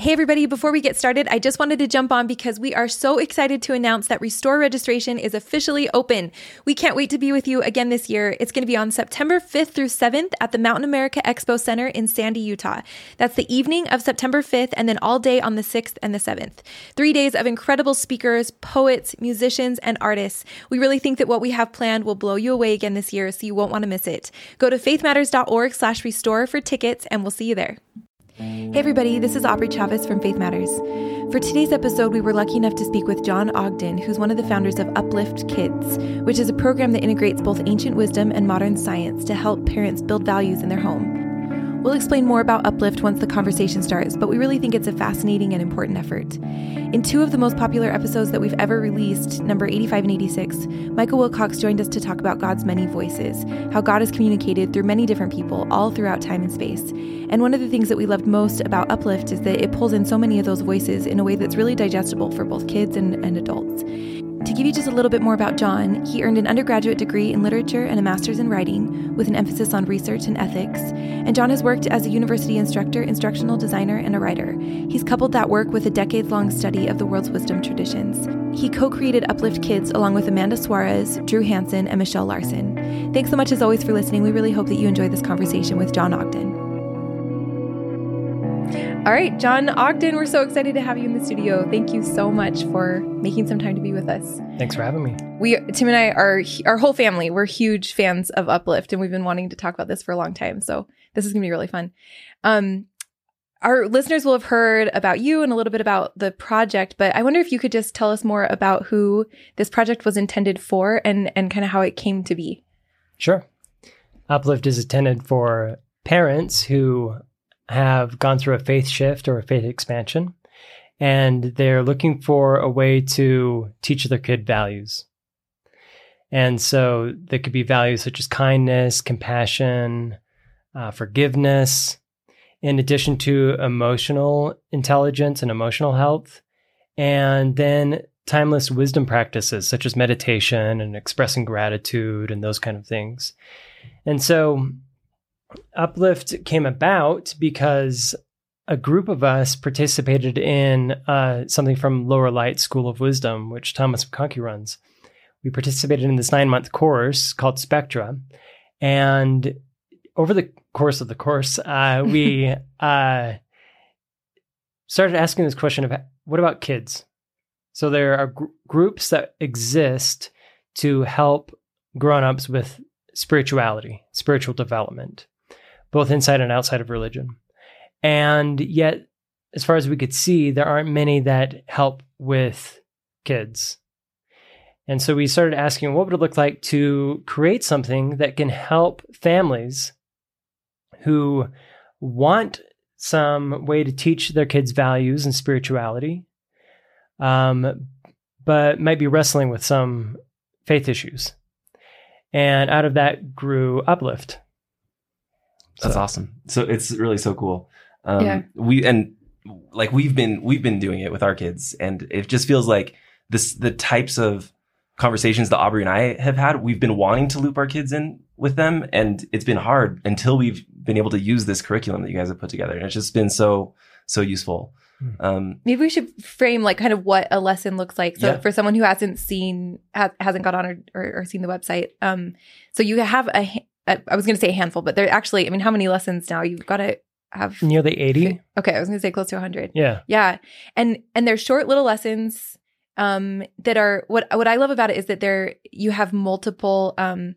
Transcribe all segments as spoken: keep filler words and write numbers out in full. Hey everybody, before we get started, I just wanted to jump on because we are so excited to announce that Restore Registration is officially open. We can't wait to be with you again this year. It's going to be on September fifth through seventh at the Mountain America Expo Center in Sandy, Utah. That's the evening of September fifth and then all day on the sixth and the seventh. Three days of incredible speakers, poets, musicians, and artists. We really think that what we have planned will blow you away again this year, so you won't want to miss it. Go to faith matters dot org slash restore for tickets and we'll see you there. Hey everybody, this is Aubrey Chavez from Faith Matters. For today's episode, we were lucky enough to speak with Jon Ogden, who's one of the founders of Uplift Kids, which is a program that integrates both ancient wisdom and modern science to help parents build values in their home. We'll explain more about Uplift once the conversation starts, but we really think it's a fascinating and important effort. In two of the most popular episodes that we've ever released, number eighty-five and eighty-six, Michael Wilcox joined us to talk about God's many voices, how God is communicated through many different people all throughout time and space. And one of the things that we loved most about Uplift is that it pulls in so many of those voices in a way that's really digestible for both kids and, and adults. To give you just a little bit more about Jon, he earned an undergraduate degree in literature and a master's in writing with an emphasis on research and ethics. And Jon has worked as a university instructor, instructional designer, and a writer. He's coupled that work with a decades-long study of the world's wisdom traditions. He co-created Uplift Kids along with Amanda Suarez, Drew Hansen, and Michelle Larson. Thanks so much as always for listening. We really hope that you enjoy this conversation with Jon Ogden. All right, Jon Ogden, we're so excited to have you in the studio. Thank you so much for making some time to be with us. Thanks for having me. We, Tim and I, are our whole family, we're huge fans of Uplift, and we've been wanting to talk about this for a long time. So this is going to be really fun. Um, our listeners will have heard about you and a little bit about the project, but I wonder if you could just tell us more about who this project was intended for and, and kind of how it came to be. Sure. Uplift is intended for parents who have gone through a faith shift or a faith expansion, and they're looking for a way to teach their kid values. And so there could be values such as kindness, compassion, uh, forgiveness, in addition to emotional intelligence and emotional health, and then timeless wisdom practices such as meditation and expressing gratitude and those kind of things. And so Uplift came about because a group of us participated in uh, something from Lower Light School of Wisdom, which Thomas McConkie runs. We participated in this nine-month course called Spectra, and over the course of the course, uh, we uh, started asking this question of, what about kids? So there are gr- groups that exist to help grown-ups with spirituality, spiritual development, both inside and outside of religion. And yet, as far as we could see, there aren't many that help with kids. And so we started asking, what would it look like to create something that can help families who want some way to teach their kids values and spirituality, um, but might be wrestling with some faith issues. And out of that grew Uplift. That's so awesome. So it's really so cool. Um, yeah. We and like we've been we've been doing it with our kids, and it just feels like this the types of conversations that Aubrey and I have had. We've been wanting to loop our kids in with them, and it's been hard until we've been able to use this curriculum that you guys have put together. And it's just been so so useful. Um, Maybe we should frame like kind of what a lesson looks like. So yeah. For someone who hasn't seen, ha- hasn't got on or, or, or seen the website. Um, so you have a, a I was going to say a handful, but they're actually, I mean, how many lessons now? You've got to have nearly eighty. Okay. I was going to say close to a hundred. Yeah. Yeah. And, and they're short little lessons, um, that are what, what I love about it is that there, you have multiple, um,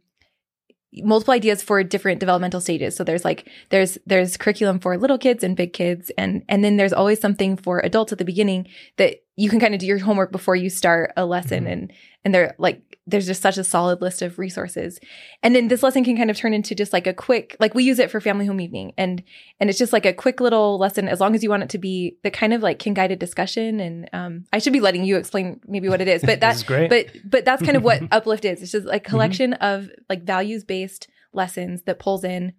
multiple ideas for different developmental stages. So there's like, there's, there's curriculum for little kids and big kids. And, and then there's always something for adults at the beginning that you can kind of do your homework before you start a lesson. Mm-hmm. And, and they're like, there's just such a solid list of resources. And then this lesson can kind of turn into just like a quick, like we use it for family home evening. And, and it's just like a quick little lesson, as long as you want it to be, that kind of like can guide a discussion. And, um, I should be letting you explain maybe what it is, but that's great. But, but that's kind of what Uplift is. It's just like a collection mm-hmm. of like values-based lessons that pulls in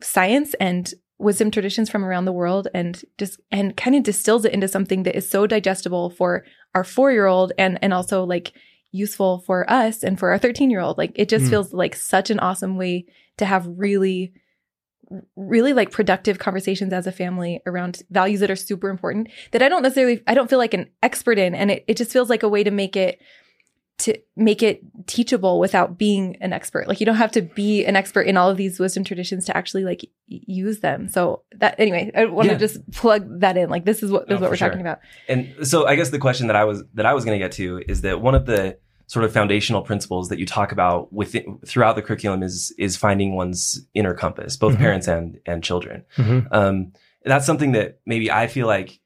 science and wisdom traditions from around the world and just, and kind of distills it into something that is so digestible for our four-year-old and, and also like, useful for us and for our thirteen year old. Like it just mm. feels like such an awesome way to have really really like productive conversations as a family around values that are super important that I don't necessarily, I don't feel like an expert in. And it, it just feels like a way to make it, to make it teachable without being an expert. Like you don't have to be an expert in all of these wisdom traditions to actually like y- use them. So that, anyway, I want yeah. to just plug that in. Like this is what, this oh, is what we're sure. talking about. And so I guess the question that I was, that I was going to get to is that one of the sort of foundational principles that you talk about within throughout the curriculum is, is finding one's inner compass, both mm-hmm. parents and, and children. Mm-hmm. Um, that's something that maybe I feel like,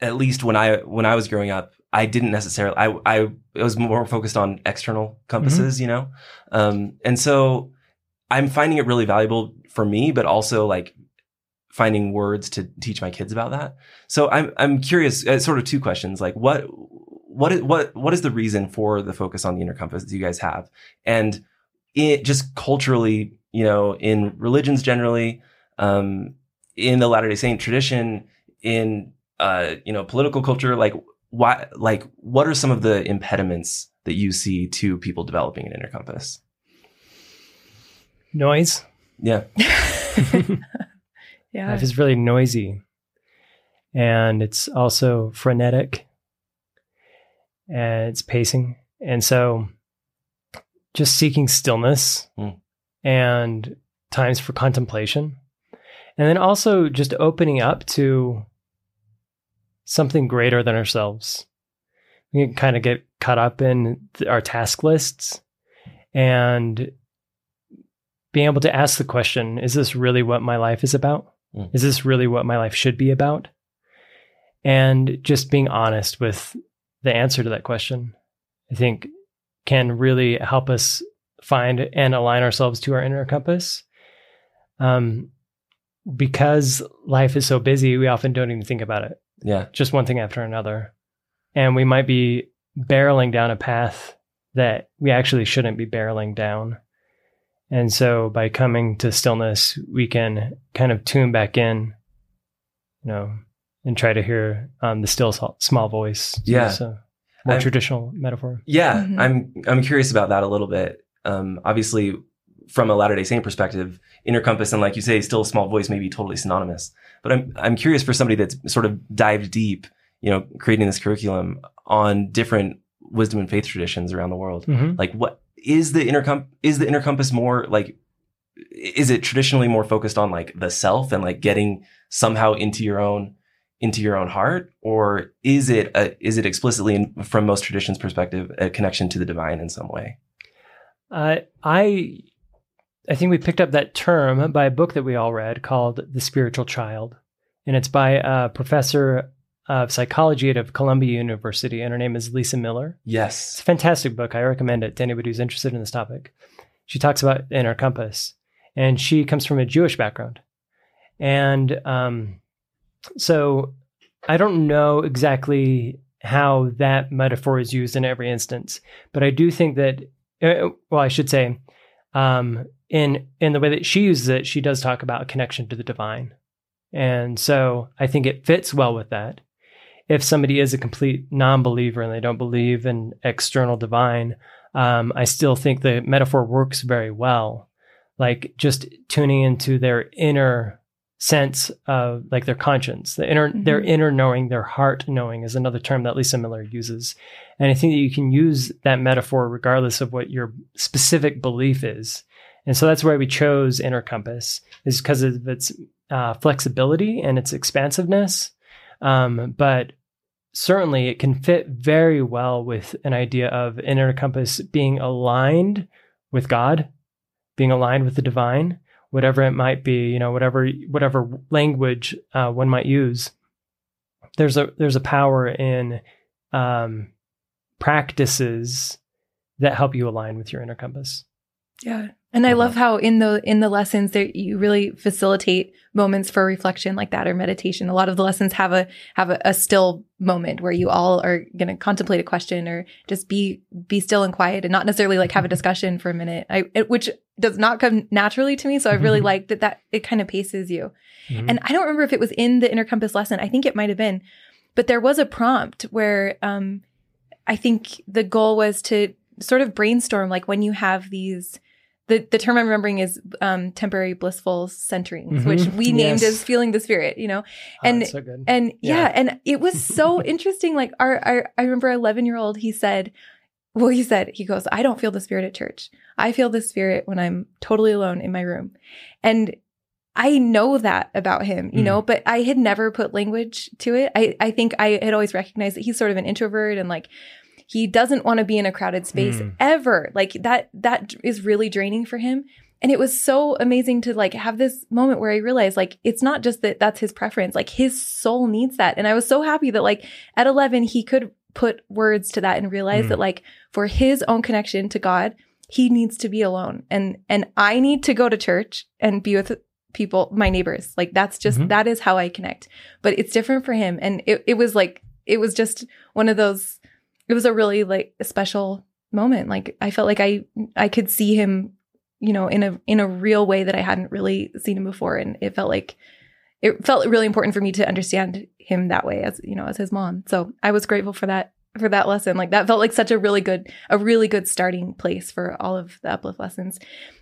at least when I, when I was growing up, I didn't necessarily, I, I was more focused on external compasses, mm-hmm. you know? Um, and so I'm finding it really valuable for me, but also like finding words to teach my kids about that. So I'm, I'm curious, uh, sort of two questions, like what, what, is, what, what is the reason for the focus on the inner compass that you guys have? And it just culturally, you know, in religions generally, um, in the Latter-day Saint tradition, in, uh, you know, political culture, like, Why, like, what are some of the impediments that you see to people developing an inner compass? Noise. Yeah. yeah. Life is really noisy. And it's also frenetic. And it's pacing. And so just seeking stillness mm. and times for contemplation. And then also just opening up to something greater than ourselves. We can kind of get caught up in th- our task lists and being able to ask the question, is this really what my life is about? Mm. Is this really what my life should be about? And just being honest with the answer to that question, I think can really help us find and align ourselves to our inner compass. Um, because life is so busy, we often don't even think about it. Yeah. Just one thing after another. And we might be barreling down a path that we actually shouldn't be barreling down. And so by coming to stillness, we can kind of tune back in, you know, and try to hear um, the still small voice. Yeah. So more I'm, traditional metaphor. Yeah. Mm-hmm. I'm, I'm curious about that a little bit. Um, obviously, from a Latter-day Saint perspective, inner compass and, like you say, still small voice may be totally synonymous. But I'm I'm curious for somebody that's sort of dived deep, you know, creating this curriculum on different wisdom and faith traditions around the world. Mm-hmm. Like, what is the inner comp- is the inner compass more like? Is it traditionally more focused on like the self and like getting somehow into your own into your own heart, or is it a, is it explicitly, in, from most traditions' perspective, a connection to the divine in some way? Uh, I. I think we picked up that term by a book that we all read called The Spiritual Child. And it's by a professor of psychology at Columbia University, and her name is Lisa Miller. Yes. It's a fantastic book. I recommend it to anybody who's interested in this topic. She talks about inner compass, and she comes from a Jewish background. And um, so I don't know exactly how that metaphor is used in every instance, but I do think that, uh, well, I should say, um, In in the way that she uses it, she does talk about a connection to the divine. And so I think it fits well with that. If somebody is a complete non-believer and they don't believe in external divine, um, I still think the metaphor works very well. Like just tuning into their inner sense of like their conscience, the inner, mm-hmm. their inner knowing, their heart knowing is another term that Lisa Miller uses. And I think that you can use that metaphor regardless of what your specific belief is. And so that's why we chose inner compass, is because of its uh, flexibility and its expansiveness. Um, but certainly it can fit very well with an idea of inner compass being aligned with God, being aligned with the divine, whatever it might be, you know, whatever whatever language uh, one might use. There's a there's a power in um, practices that help you align with your inner compass. Yeah. And I love how in the in the lessons that you really facilitate moments for reflection like that, or meditation. A lot of the lessons have a have a, a still moment where you all are going to contemplate a question or just be be still and quiet and not necessarily like have a discussion for a minute, I, it, which does not come naturally to me. So I really mm-hmm. like that that it kind of paces you. Mm-hmm. And I don't remember if it was in the inner compass lesson. I think it might have been. But there was a prompt where um, I think the goal was to sort of brainstorm, like when you have these The, the term I'm remembering is um, temporary blissful centerings, mm-hmm. which we named yes. as feeling the spirit, you know, and, oh, so good. and yeah. yeah. And it was so interesting. Like our, our, I remember eleven year old, he said, well, he said, he goes, I don't feel the spirit at church. I feel the spirit when I'm totally alone in my room. And I know that about him, you mm. know, but I had never put language to it. I, I think I had always recognized that he's sort of an introvert and like, he doesn't want to be in a crowded space mm. ever. Like that, that is really draining for him. And it was so amazing to like have this moment where I realized like, it's not just that that's his preference, like his soul needs that. And I was so happy that like at eleven, he could put words to that and realize mm. that like for his own connection to God, he needs to be alone. And, and I need to go to church and be with people, my neighbors. Like that's just, mm-hmm. that is how I connect, but it's different for him. And it, it was like, it was just one of those, it was a really like a special moment. Like I felt like I, I could see him, you know, in a, in a real way that I hadn't really seen him before. And it felt like, it felt really important for me to understand him that way as, you know, as his mom. So I was grateful for that, for that lesson. Like that felt like such a really good, a really good starting place for all of the Uplift lessons.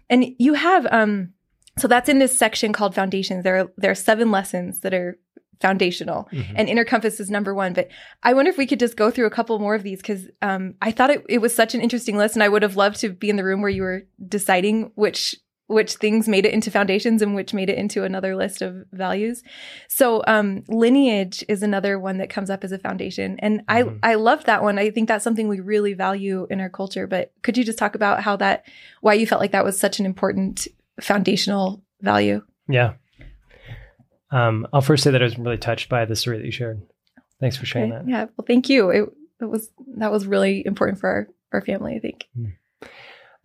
And you have, um, so that's in this section called Foundations. There are, there are seven lessons that are foundational mm-hmm. and Inner Compass is number one. But I wonder if we could just go through a couple more of these because um, I thought it, it was such an interesting list and I would have loved to be in the room where you were deciding which which things made it into foundations and which made it into another list of values. So um, lineage is another one that comes up as a foundation. And I, mm-hmm. I love that one. I think that's something we really value in our culture. But could you just talk about how that, why you felt like that was such an important foundational value? Yeah. Um, I'll first say that I was really touched by the story that you shared. Thanks for sharing okay. that. Yeah. Well, thank you. It, it was, that was really important for our, our family, I think.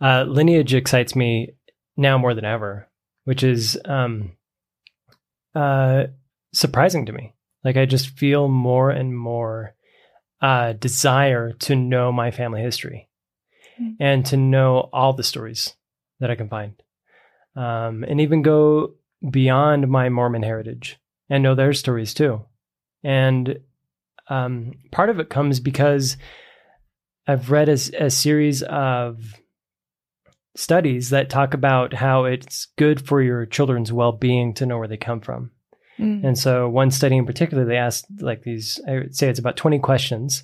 Uh, lineage excites me now more than ever, which is, um, uh, surprising to me. Like I just feel more and more, uh, desire to know my family history mm-hmm. and to know all the stories that I can find. Um, and even go beyond my Mormon heritage and know their stories too. And um, part of it comes because I've read a, a series of studies that talk about how it's good for your children's well-being to know where they come from. Mm-hmm. And so one study in particular, they asked like these, I would say it's about twenty questions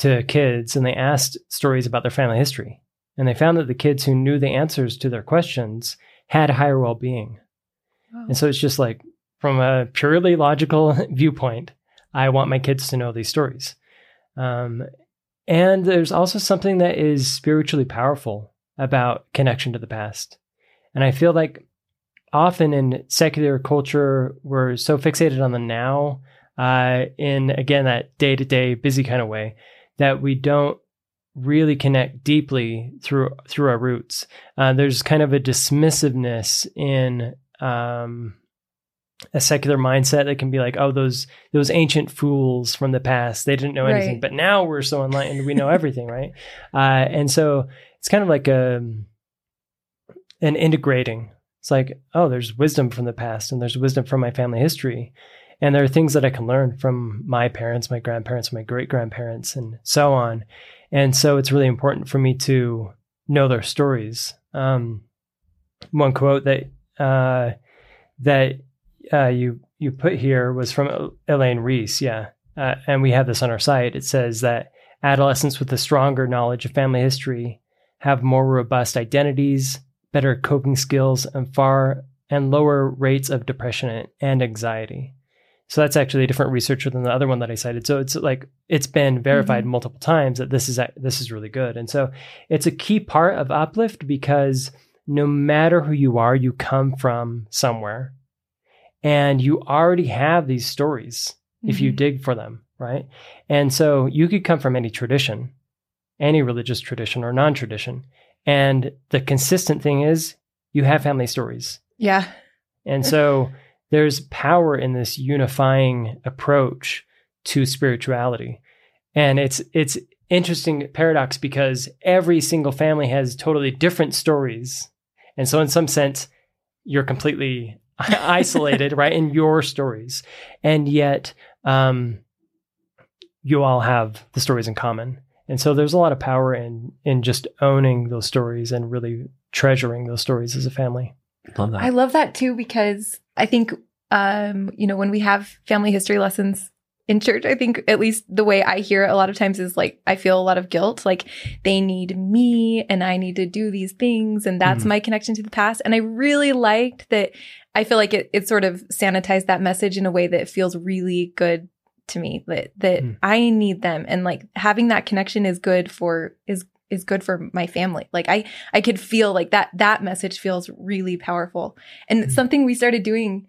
to kids, and they asked stories about their family history. And they found that the kids who knew the answers to their questions had higher well-being. Wow. And so it's just like, from a purely logical viewpoint, I want my kids to know these stories. Um, and there's also something that is spiritually powerful about connection to the past. And I feel like often in secular culture, we're so fixated on the now, uh, in, again, that day-to-day busy kind of way, that we don't really connect deeply through through our roots. Uh, there's kind of a dismissiveness in um, a secular mindset that can be like, oh, those those ancient fools from the past, they didn't know anything, right. but now we're so enlightened, we know everything, right? Uh, and so it's kind of like a, an integrating. It's like, oh, there's wisdom from the past and there's wisdom from my family history. And there are things that I can learn from my parents, my grandparents, my great-grandparents, and so on. And so it's really important for me to know their stories. Um, one quote that uh, that uh, you you put here was from Elaine Reese, yeah. Uh, and we have this on our site. It says that adolescents with a stronger knowledge of family history have more robust identities, better coping skills, and far and lower rates of depression and anxiety. So that's actually a different researcher than the other one that I cited. So it's like, it's been verified mm-hmm. multiple times that this is, this is really good. And so it's a key part of Uplift because no matter who you are, you come from somewhere and you already have these stories mm-hmm. if you dig for them, right? And so you could come from any tradition, any religious tradition or non-tradition. And the consistent thing is you have family stories. Yeah. And so there's power in this unifying approach to spirituality. And it's it's interesting paradox because every single family has totally different stories. And so in some sense, you're completely isolated, right, in your stories. And yet um, you all have the stories in common. And so there's a lot of power in in just owning those stories and really treasuring those stories as a family. Love that. I love that too, because I think, um, you know, when we have family history lessons in church, I think at least the way I hear it a lot of times is like, I feel a lot of guilt, like they need me and I need to do these things. And that's mm-hmm. my connection to the past. And I really liked that. I feel like it, it sort of sanitized that message in a way that feels really good to me, that, that mm. I need them. And like having that connection is good for, is, is good for my family. Like I, I could feel like that, that message feels really powerful. And mm. something we started doing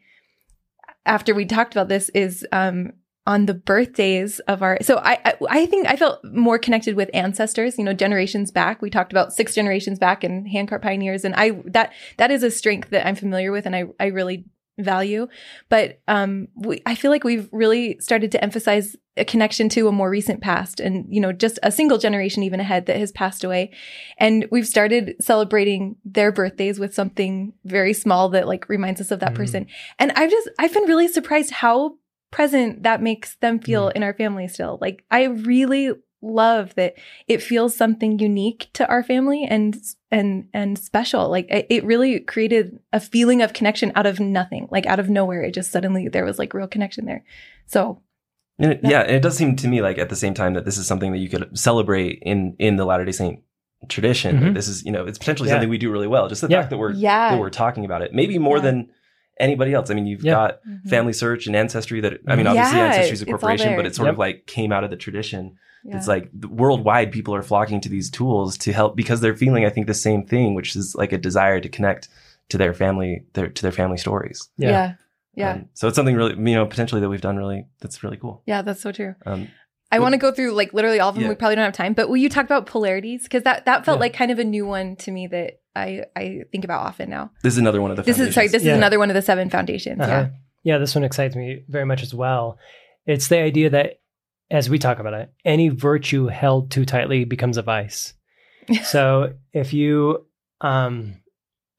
after we talked about this is, um, on the birthdays of our, so I, I I think I felt more connected with ancestors, you know, generations back. We talked about six generations back and handcart pioneers. And I, that, that is a strength that I'm familiar with and I, I really value. But um, we, I feel like we've really started to emphasize a connection to a more recent past and, you know, just a single generation even ahead that has passed away. And we've started celebrating their birthdays with something very small that like reminds us of that mm. person. And I've just, I've been really surprised how present that makes them feel mm. in our family still. Like I really love that it feels something unique to our family and and and special. Like it really created a feeling of connection out of nothing, like out of nowhere. It just suddenly there was like real connection there. So and it, yeah. yeah, and it does seem to me like at the same time that this is something that you could celebrate in in the Latter-day Saint tradition. Mm-hmm. This is, you know, it's potentially yeah. something we do really well. Just the yeah. fact that we're yeah. that we're talking about it, maybe more yeah. than anybody else. I mean, you've yeah. got mm-hmm. Family Search and Ancestry that, I mean, obviously yeah, Ancestry is a corporation, but it sort yep. of like came out of the tradition. Yeah. It's like worldwide people are flocking to these tools to help because they're feeling, I think, the same thing, which is like a desire to connect to their family, their, to their family stories. Yeah. Yeah. yeah. Um, so it's something really, you know, potentially that we've done really, that's really cool. Yeah, that's so true. Um, I want to go through like literally all of them. Yeah. We probably don't have time, but will you talk about polarities? Because that, that felt yeah. like kind of a new one to me that I, I think about often now. This is another one of the this foundations. Is, sorry, this yeah. is another one of the seven foundations. Uh-huh. Yeah. Yeah, this one excites me very much as well. It's the idea that, as we talk about it, any virtue held too tightly becomes a vice. So if you um,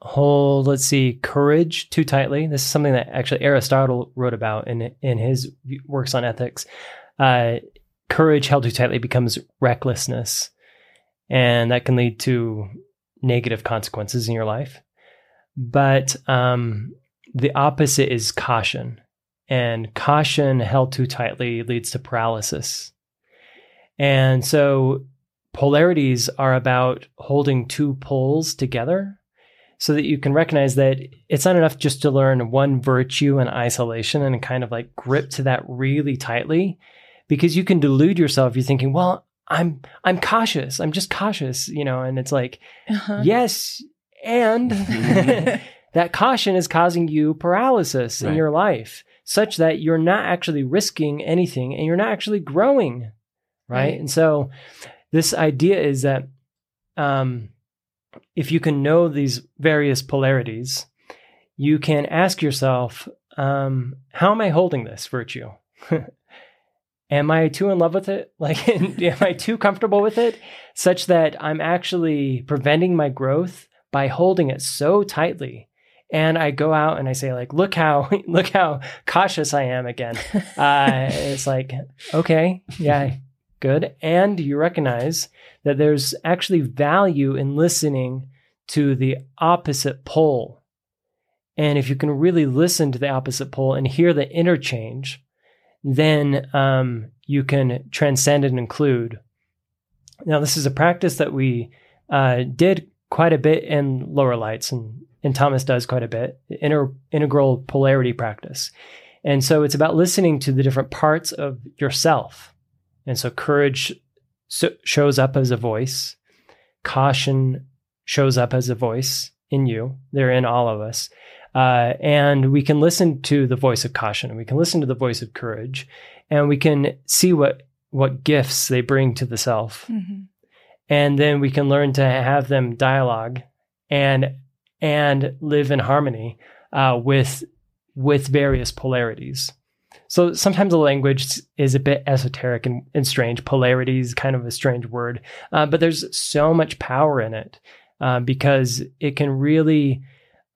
hold, let's see, courage too tightly, this is something that actually Aristotle wrote about in in his works on ethics. Uh Courage held too tightly becomes recklessness, and that can lead to negative consequences in your life. But um, the opposite is caution, and caution held too tightly leads to paralysis. And so polarities are about holding two poles together so that you can recognize that it's not enough just to learn one virtue in isolation and kind of like grip to that really tightly. Because you can delude yourself. You're thinking, well, I'm I'm cautious. I'm just cautious, you know, and it's like, uh-huh. yes, and that caution is causing you paralysis right. in your life, such that you're not actually risking anything and you're not actually growing, right? right. And so this idea is that um, if you can know these various polarities, you can ask yourself, um, how am I holding this virtue? Am I too in love with it? Like, am I too comfortable with it such that I'm actually preventing my growth by holding it so tightly? And I go out and I say like, look how, look how cautious I am again. Uh, it's like, okay, yeah, good. And you recognize that there's actually value in listening to the opposite pole. And if you can really listen to the opposite pole and hear the interchange, then um, you can transcend and include. Now, this is a practice that we uh, did quite a bit in Lower Lights, and, and Thomas does quite a bit, inter- integral polarity practice. And so it's about listening to the different parts of yourself. And so courage so- shows up as a voice. Caution shows up as a voice in you. They're in all of us. Uh, and we can listen to the voice of caution, and we can listen to the voice of courage, and we can see what what gifts they bring to the self. Mm-hmm. And then we can learn to have them dialogue and and live in harmony uh, with with various polarities. So sometimes the language is a bit esoteric and, and strange. Polarity is kind of a strange word, uh, but there's so much power in it uh, because it can really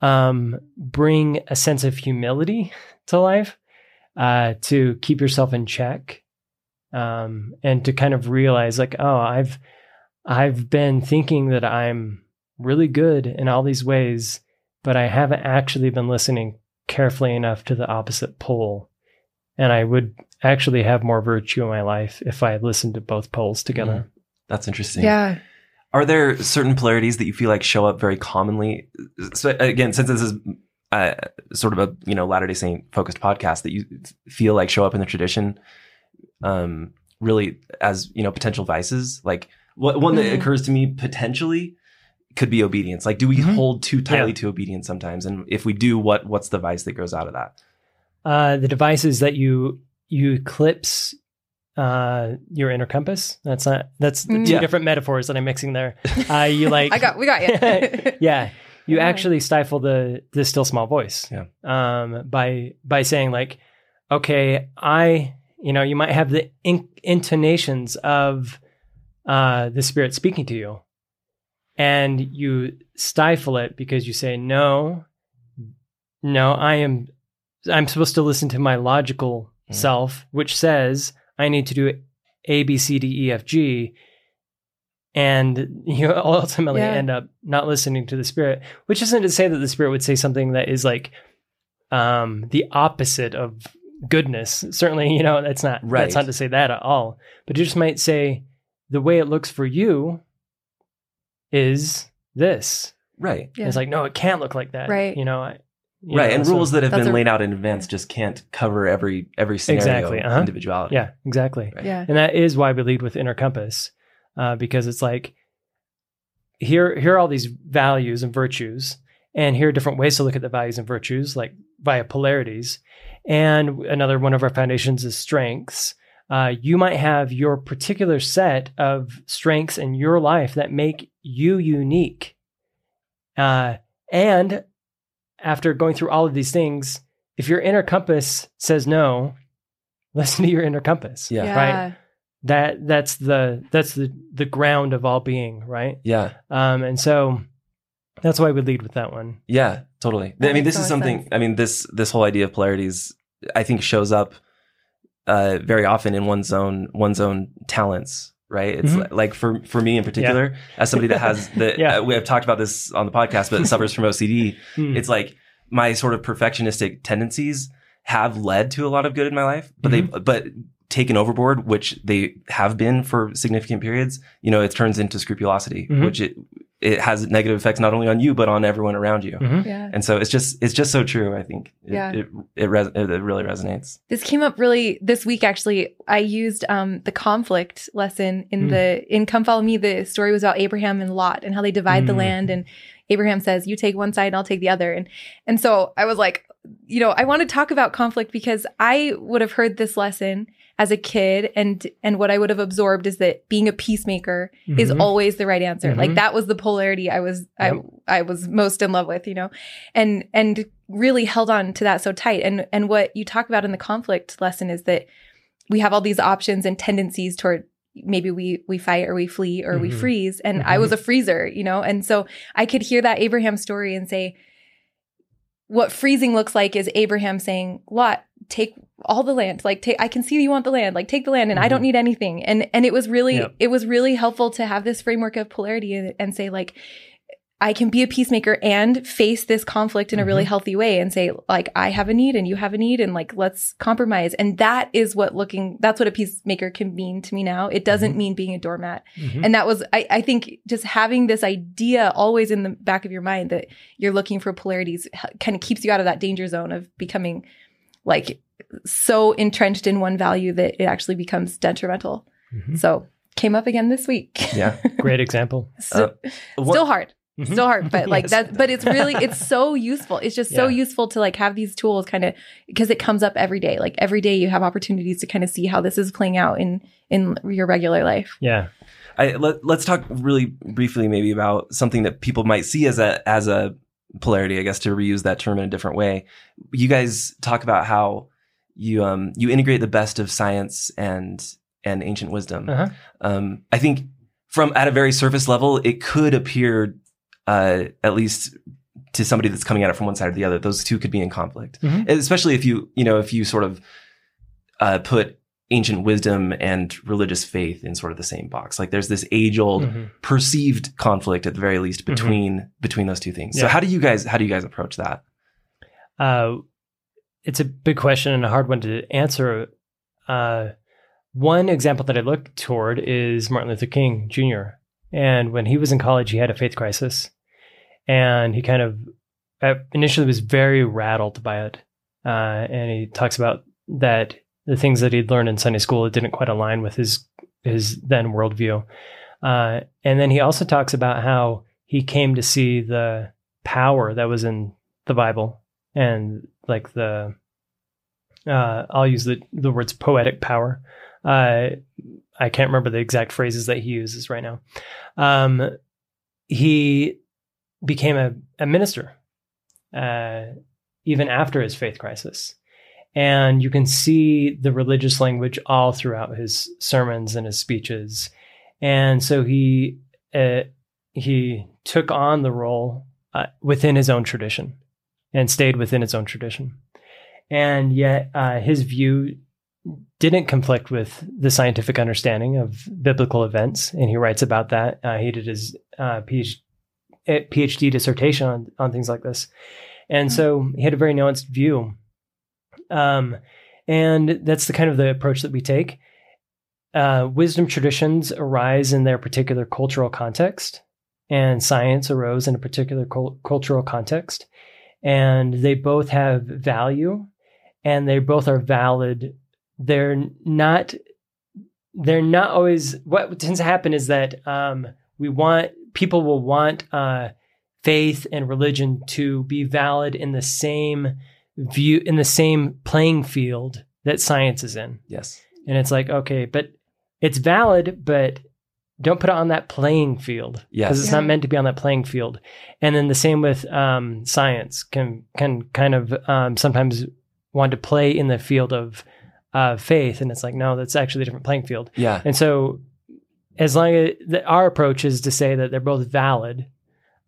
Um, bring a sense of humility to life, uh, to keep yourself in check, um, and to kind of realize like, oh, I've, I've been thinking that I'm really good in all these ways, but I haven't actually been listening carefully enough to the opposite pole. And I would actually have more virtue in my life if I had listened to both poles together. Mm-hmm. That's interesting. Yeah. Are there certain polarities that you feel like show up very commonly? So again, since this is uh, sort of a, you know, Latter-day Saint focused podcast, that you feel like show up in the tradition, um, really as, you know, potential vices, like what, one mm-hmm. that occurs to me potentially could be obedience. Like, do we mm-hmm. hold too tightly yeah. to obedience sometimes? And if we do, what, what's the vice that grows out of that? Uh, the device is that you, you eclipse uh, your inner compass. That's not, that's the mm, two yeah. different metaphors that I'm mixing there. Uh, you like, I got, we got you. yeah. You actually stifle the, the still small voice, yeah. um, by, by saying like, okay, I, you know, you might have the in- intonations of, uh, the spirit speaking to you, and you stifle it because you say, no, no, I am, I'm supposed to listen to my logical mm. self, which says I need to do A, B, C, D, E, F, G. And you ultimately yeah. end up not listening to the spirit, which isn't to say that the spirit would say something that is like um, the opposite of goodness. Certainly, you know, that's not, right. that's not to say that at all. But you just might say the way it looks for you is this. Right. Yeah. It's like, no, it can't look like that. Right. You know, I, You right, know, and so rules that have been a, laid out in advance yeah. just can't cover every every scenario exactly, uh-huh. individuality. Yeah, exactly. Right. Yeah. And that is why we lead with inner compass, uh, because it's like, here, here are all these values and virtues, and here are different ways to look at the values and virtues, like via polarities. And another one of our foundations is strengths. Uh, you might have your particular set of strengths in your life that make you unique. Uh, and... After going through all of these things, if your inner compass says no, listen to your inner compass. Yeah. yeah. Right. That that's the that's the the ground of all being, right? Yeah. Um, and so that's why we lead with that one. Yeah, totally. That I mean, this so is something sense. I mean, this this whole idea of polarities, I think, shows up uh, very often in one's own one's own talents. Right. It's mm-hmm. like for, for me in particular, yeah. as somebody that has the, yeah. uh, we have talked about this on the podcast, but suffers from O C D. Mm. It's like my sort of perfectionistic tendencies have led to a lot of good in my life, but mm-hmm. they, but taken overboard, which they have been for significant periods, you know, it turns into scrupulosity, mm-hmm. which it, it has negative effects, not only on you, but on everyone around you. Mm-hmm. Yeah. And so it's just, it's just so true. I think it, yeah. it, it, res- it really resonates. This came up really this week, actually. I used um, the conflict lesson in mm. the, in Come Follow Me. The story was about Abraham and Lot and how they divide mm. the land. And Abraham says, you take one side and I'll take the other. And, and so I was like, you know, I want to talk about conflict because I would have heard this lesson as a kid, and and what I would have absorbed is that being a peacemaker mm-hmm. is always the right answer. Mm-hmm. Like that was the polarity I was yep. I I was most in love with, you know, and and really held on to that so tight. And and what you talk about in the conflict lesson is that we have all these options and tendencies toward maybe we we fight or we flee or mm-hmm. we freeze. And mm-hmm. I was a freezer, you know, and so I could hear that Abraham story and say, what freezing looks like is Abraham saying, Lot, take all the land. Like, take, I can see you want the land. Like, take the land, and mm-hmm. I don't need anything. And and it was really, yep. it was really helpful to have this framework of polarity and, and say, like, I can be a peacemaker and face this conflict in mm-hmm. a really healthy way, and say, like, I have a need and you have a need, and like, let's compromise. And that is what looking, that's what a peacemaker can mean to me now. It doesn't mm-hmm. mean being a doormat. Mm-hmm. And that was, I, I think, just having this idea always in the back of your mind that you're looking for polarities kind of keeps you out of that danger zone of becoming like so entrenched in one value that it actually becomes detrimental. Mm-hmm. So came up again this week. Yeah. Great example. so, uh, what, still hard, mm-hmm. still hard, but like yes. that, but it's really, it's so useful. It's just yeah. so useful to like have these tools kind of, because it comes up every day. Like every day you have opportunities to kind of see how this is playing out in, in your regular life. Yeah. I, let, let's talk really briefly maybe about something that people might see as a, as a polarity, I guess, to reuse that term in a different way. You guys talk about how you um you integrate the best of science and and ancient wisdom. Uh-huh. Um, I think from at a very surface level, it could appear, uh, at least to somebody that's coming at it from one side or the other, those two could be in conflict, mm-hmm. especially if you you know if you sort of uh, put ancient wisdom and religious faith in sort of the same box. Like there's this age-old mm-hmm. perceived conflict at the very least between mm-hmm. between those two things. Yeah. So how do you guys how do you guys approach that? Uh, it's a big question and a hard one to answer. Uh, one example that I look toward is Martin Luther King Junior And when he was in college, he had a faith crisis, and he kind of initially was very rattled by it. Uh, and he talks about that. The things that he'd learned in Sunday school, it didn't quite align with his his then worldview. Uh, and then he also talks about how he came to see the power that was in the Bible and like the, uh, I'll use the, the words poetic power. Uh, I can't remember the exact phrases that he uses right now. Um, he became a, a minister uh, even after his faith crisis. And you can see the religious language all throughout his sermons and his speeches. And so he uh, he took on the role uh, within his own tradition and stayed within his own tradition. And yet uh, his view didn't conflict with the scientific understanding of biblical events. And he writes about that. Uh, he did his uh, PhD dissertation on, on things like this. And so he had a very nuanced view. Um, and that's the kind of the approach that we take. Uh, wisdom traditions arise in their particular cultural context, and science arose in a particular col- cultural context, and they both have value, and they both are valid. They're not, they're not always, what tends to happen is that, um, we want, people will want, uh, faith and religion to be valid in the same view, in the same playing field that science is in. Yes. And it's like, okay, but it's valid, but don't put it on that playing field. Yes. Because it's yeah. not meant to be on that playing field. And then the same with um, science can can kind of um, sometimes want to play in the field of uh, faith. And it's like, no, that's actually a different playing field. Yeah. And so as long as the, our approach is to say that they're both valid,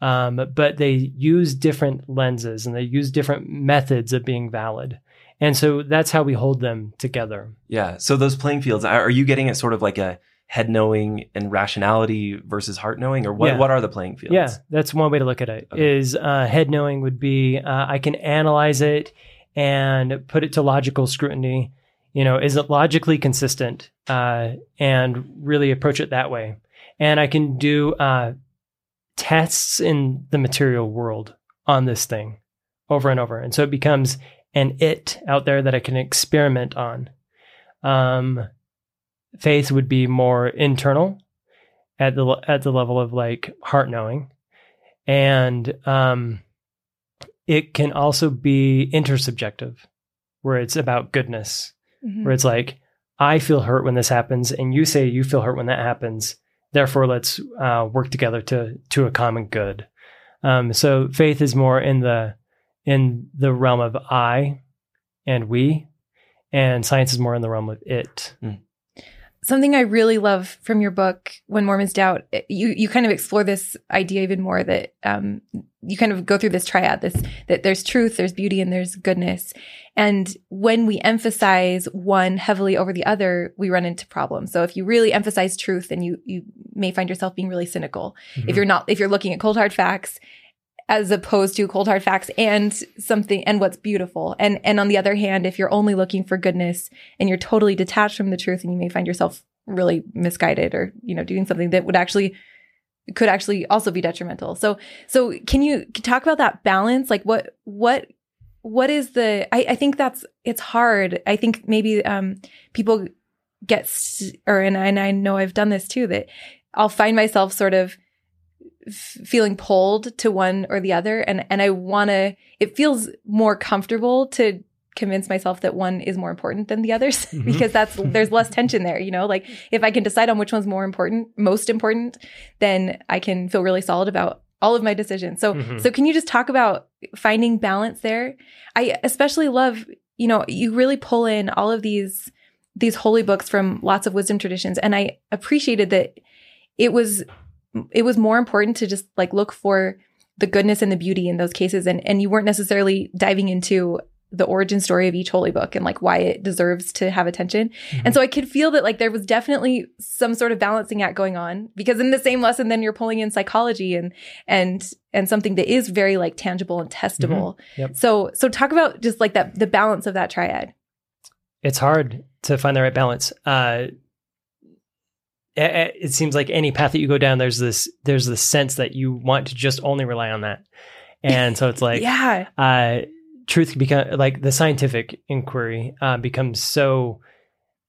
Um, but they use different lenses and they use different methods of being valid. And so that's how we hold them together. Yeah. So those playing fields, are you getting at sort of like a head knowing and rationality versus heart knowing, or what, yeah. what are the playing fields? Yeah. That's one way to look at it. Okay. Is uh, head knowing would be, uh, I can analyze it and put it to logical scrutiny. You know, is it logically consistent? Uh, and really approach it that way. And I can do, uh, tests in the material world on this thing over and over. And so it becomes an it out there that I can experiment on. Um, faith would be more internal at the, at the level of like heart knowing. And um, it can also be intersubjective, where it's about goodness, mm-hmm. where it's like, I feel hurt when this happens. And you say you feel hurt when that happens. Therefore, let's uh, work together to to a common good. Um, so faith is more in the in the realm of I and we, and science is more in the realm of it. Mm. Something I really love from your book, When Mormons Doubt, you you kind of explore this idea even more, that um, you kind of go through this triad, this that there's truth, there's beauty, and there's goodness. And when we emphasize one heavily over the other, we run into problems. So if you really emphasize truth, then you you may find yourself being really cynical. Mm-hmm. If you're not, if you're looking at cold hard facts as opposed to cold hard facts and something and what's beautiful. And and on the other hand, if you're only looking for goodness and you're totally detached from the truth, and you may find yourself really misguided, or, you know, doing something that would actually could actually also be detrimental. So so can you talk about that balance? Like what what what is the I, I think that's it's hard. I think maybe um, people get or and I, and I know I've done this too, that I'll find myself sort of feeling pulled to one or the other. And, and I want to, it feels more comfortable to convince myself that one is more important than the others, mm-hmm. because that's, there's less tension there, you know, like if I can decide on which one's more important, most important, then I can feel really solid about all of my decisions. So, mm-hmm. so can you just talk about finding balance there? I especially love, you know, you really pull in all of these, these holy books from lots of wisdom traditions. And I appreciated that it was, it was more important to just like look for the goodness and the beauty in those cases. And, and you weren't necessarily diving into the origin story of each holy book and like why it deserves to have attention. Mm-hmm. And so I could feel that like there was definitely some sort of balancing act going on, because in the same lesson, then you're pulling in psychology and, and, and something that is very like tangible and testable. Mm-hmm. Yep. So, so talk about just like that, the balance of that triad. It's hard to find the right balance. Uh, it, it seems like any path that you go down, there's this, there's this sense that you want to just only rely on that. And so it's like, yeah, uh, truth become like the scientific inquiry uh, becomes so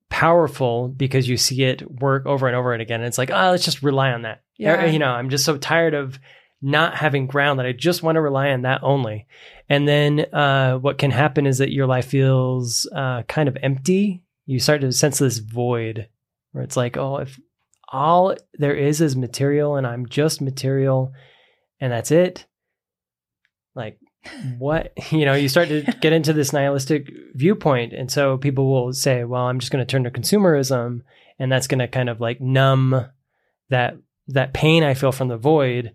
powerful because you see it work over and over and again. And it's like, oh, let's just rely on that. Yeah. You know, I'm just so tired of not having ground that I just want to rely on that only. And then uh, what can happen is that your life feels uh, kind of empty. You start to sense this void where it's like, oh, if all there is is material and I'm just material and that's it, like, what, you know, you start to get into this nihilistic viewpoint. And so people will say, well, I'm just going to turn to consumerism, and that's going to kind of like numb that, that pain I feel from the void.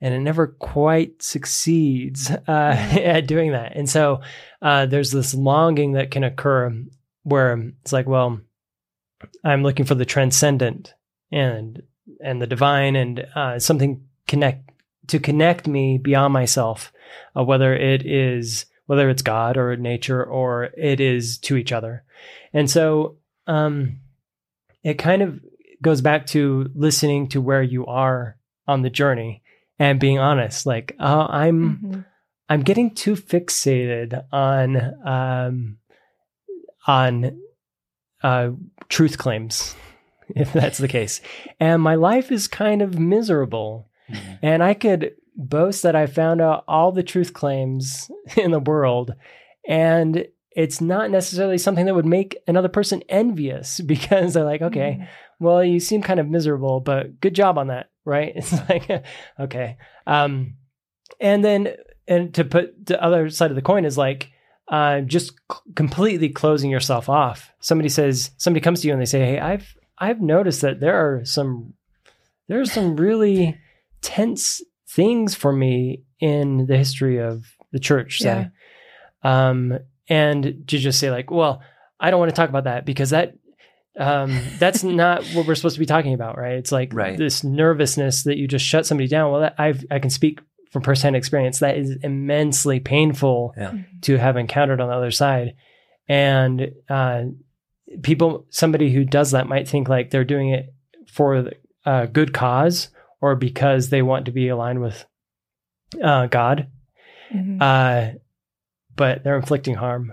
And it never quite succeeds uh, at doing that. And so uh, there's this longing that can occur where it's like, well, I'm looking for the transcendent and, and the divine and uh, something connect to connect me beyond myself. Uh, whether it is, whether it's God or nature, or it is to each other. And so um, it kind of goes back to listening to where you are on the journey and being honest, like, oh, I'm, mm-hmm. I'm getting too fixated on, um, on uh, truth claims, if that's the case. And my life is kind of miserable, mm-hmm. and I could boast that I found out all the truth claims in the world, and it's not necessarily something that would make another person envious, because they're like, okay, mm. well, you seem kind of miserable, but good job on that, right? It's like, okay. Um, and then, and to put the other side of the coin is like, uh, just c- completely closing yourself off. Somebody says, somebody comes to you and they say, hey, I've, I've noticed that there are some, there are some really tense things for me in the history of the church, say. Yeah. Um, and to just say like, well, I don't want to talk about that because that, um, that's not what we're supposed to be talking about. Right. It's like right. this nervousness that you just shut somebody down. Well, that I've, I can speak from firsthand experience. That is immensely painful yeah. to have encountered on the other side. And, uh, people, somebody who does that might think like they're doing it for a good cause, or because they want to be aligned with uh, God, mm-hmm. uh, but they're inflicting harm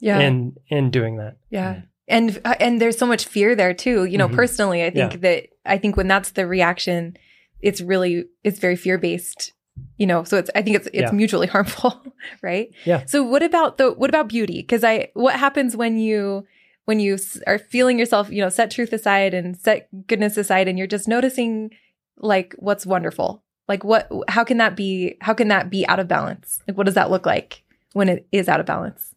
yeah. in in doing that. Yeah, mm. and and there's so much fear there too. You know, mm-hmm. personally, I think yeah. that I think when that's the reaction, it's really it's very fear based. You know, so it's I think it's it's yeah. mutually harmful, right? Yeah. So what about the what about beauty? Because I what happens when you when you are feeling yourself, you know, set truth aside and set goodness aside, and you're just noticing. Like what's wonderful? Like what, how can that be, how can that be out of balance? Like what does that look like when it is out of balance?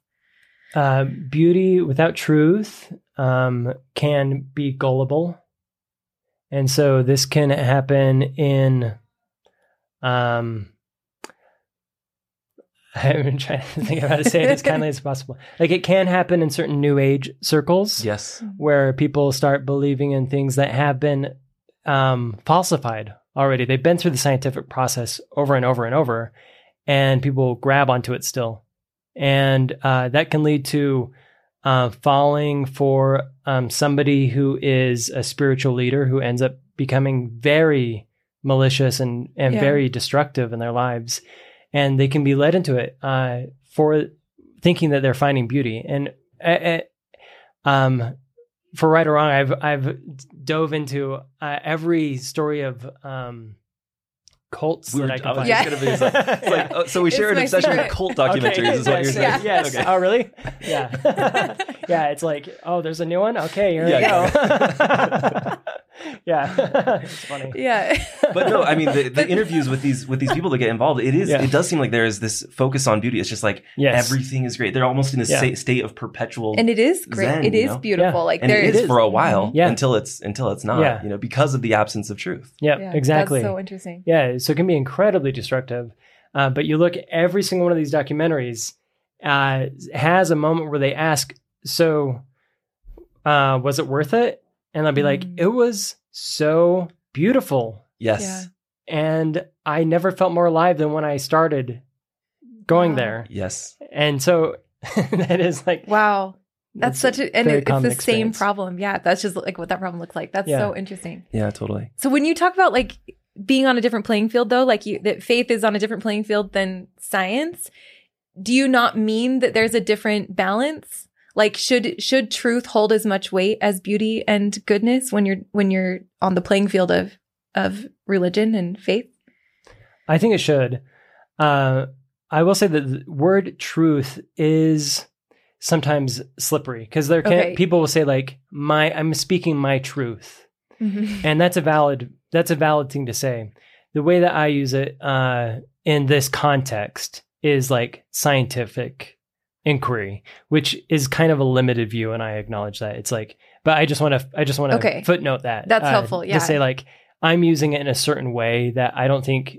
Uh, beauty without truth um, can be gullible. And so this can happen in, um, I'm trying to think of how to say it as kindly as possible. Like it can happen in certain New Age circles. Yes. Where people start believing in things that have been Um, falsified already. They've been through the scientific process over and over and over, and people grab onto it still. And uh, that can lead to uh, falling for um, somebody who is a spiritual leader who ends up becoming very malicious and, and yeah. very destructive in their lives. And they can be led into it uh, for thinking that they're finding beauty. And uh, uh, um for right or wrong, I've I've dove into uh, every story of um, cults Weird, that I can I was find. Just yeah. be, it's like, like, oh, so we it's share an obsession favorite. With cult documentaries okay. is what you're saying. Yeah. Yes. Okay. Oh, really? Yeah. yeah, it's like, oh, there's a new one? Okay, here yeah, we yeah. go. yeah. It's funny. Yeah. But no, I mean, the, the interviews with these with these people that get involved, it is yeah. it does seem like there is this focus on beauty. It's just like yes. everything is great. They're almost in a yeah. sta- state of perpetual And it is great. Zen, it is know? Beautiful. Yeah. Like and there it is, is for a while yeah. until it's until it's not, yeah. you know, because of the absence of truth. Yeah, yeah exactly. That's so interesting. Yeah, so it can be incredibly destructive. Uh, but you look at every single one of these documentaries, uh, has a moment where they ask, so uh, was it worth it? And I'll be mm. like, it was so beautiful. Yes. Yeah. And I never felt more alive than when I started going wow. there. Yes. And so that is like, wow. That's such a, and it's the same problem. Yeah. That's just like what that problem looked like. That's yeah. so interesting. Yeah, totally. So when you talk about like being on a different playing field though, like you, that faith is on a different playing field than science, do you not mean that there's a different balance? Like should, should truth hold as much weight as beauty and goodness when you're, when you're on the playing field of, of religion and faith? I think it should. Uh, I will say that the word truth is sometimes slippery because there can okay. people will say like my I'm speaking my truth, mm-hmm. and that's a valid that's a valid thing to say. The way that I use it uh, in this context is like scientific inquiry, which is kind of a limited view, and I acknowledge that. It's like, but I just want to I just want to okay. footnote that that's uh, helpful. Yeah, to say like I'm using it in a certain way that I don't think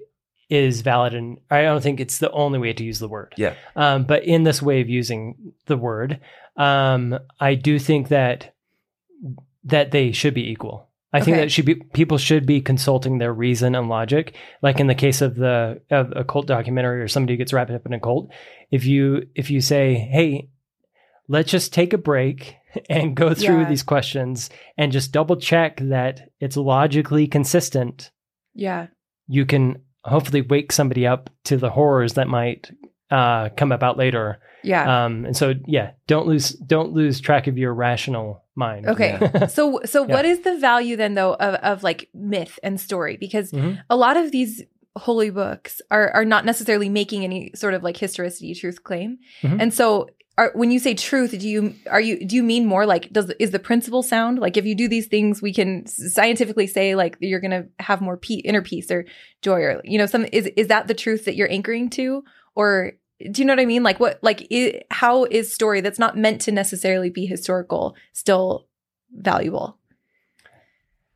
is valid, and I don't think it's the only way to use the word. Yeah. Um, but in this way of using the word, um, I do think that that they should be equal. I okay. think that should be people should be consulting their reason and logic. Like in the case of the of a cult documentary or somebody who gets wrapped up in a cult, if you if you say, hey, let's just take a break and go through yeah. these questions and just double check that it's logically consistent. Yeah. You can hopefully wake somebody up to the horrors that might uh, come about later. Yeah. Um, and so, yeah, don't lose, don't lose track of your rational mind. Okay. Yeah. So, so yeah. what is the value then though of, of like myth and story? Because mm-hmm. a lot of these holy books are, are not necessarily making any sort of like historicity truth claim. Mm-hmm. And so are, when you say truth, do you, are you, do you mean more like, does, is the principle sound? Like if you do these things, we can scientifically say like, you're going to have more pe- inner peace or joy or, you know, some, is, is that the truth that you're anchoring to? Or do you know what I mean? Like what, like I, how is story that's not meant to necessarily be historical still valuable?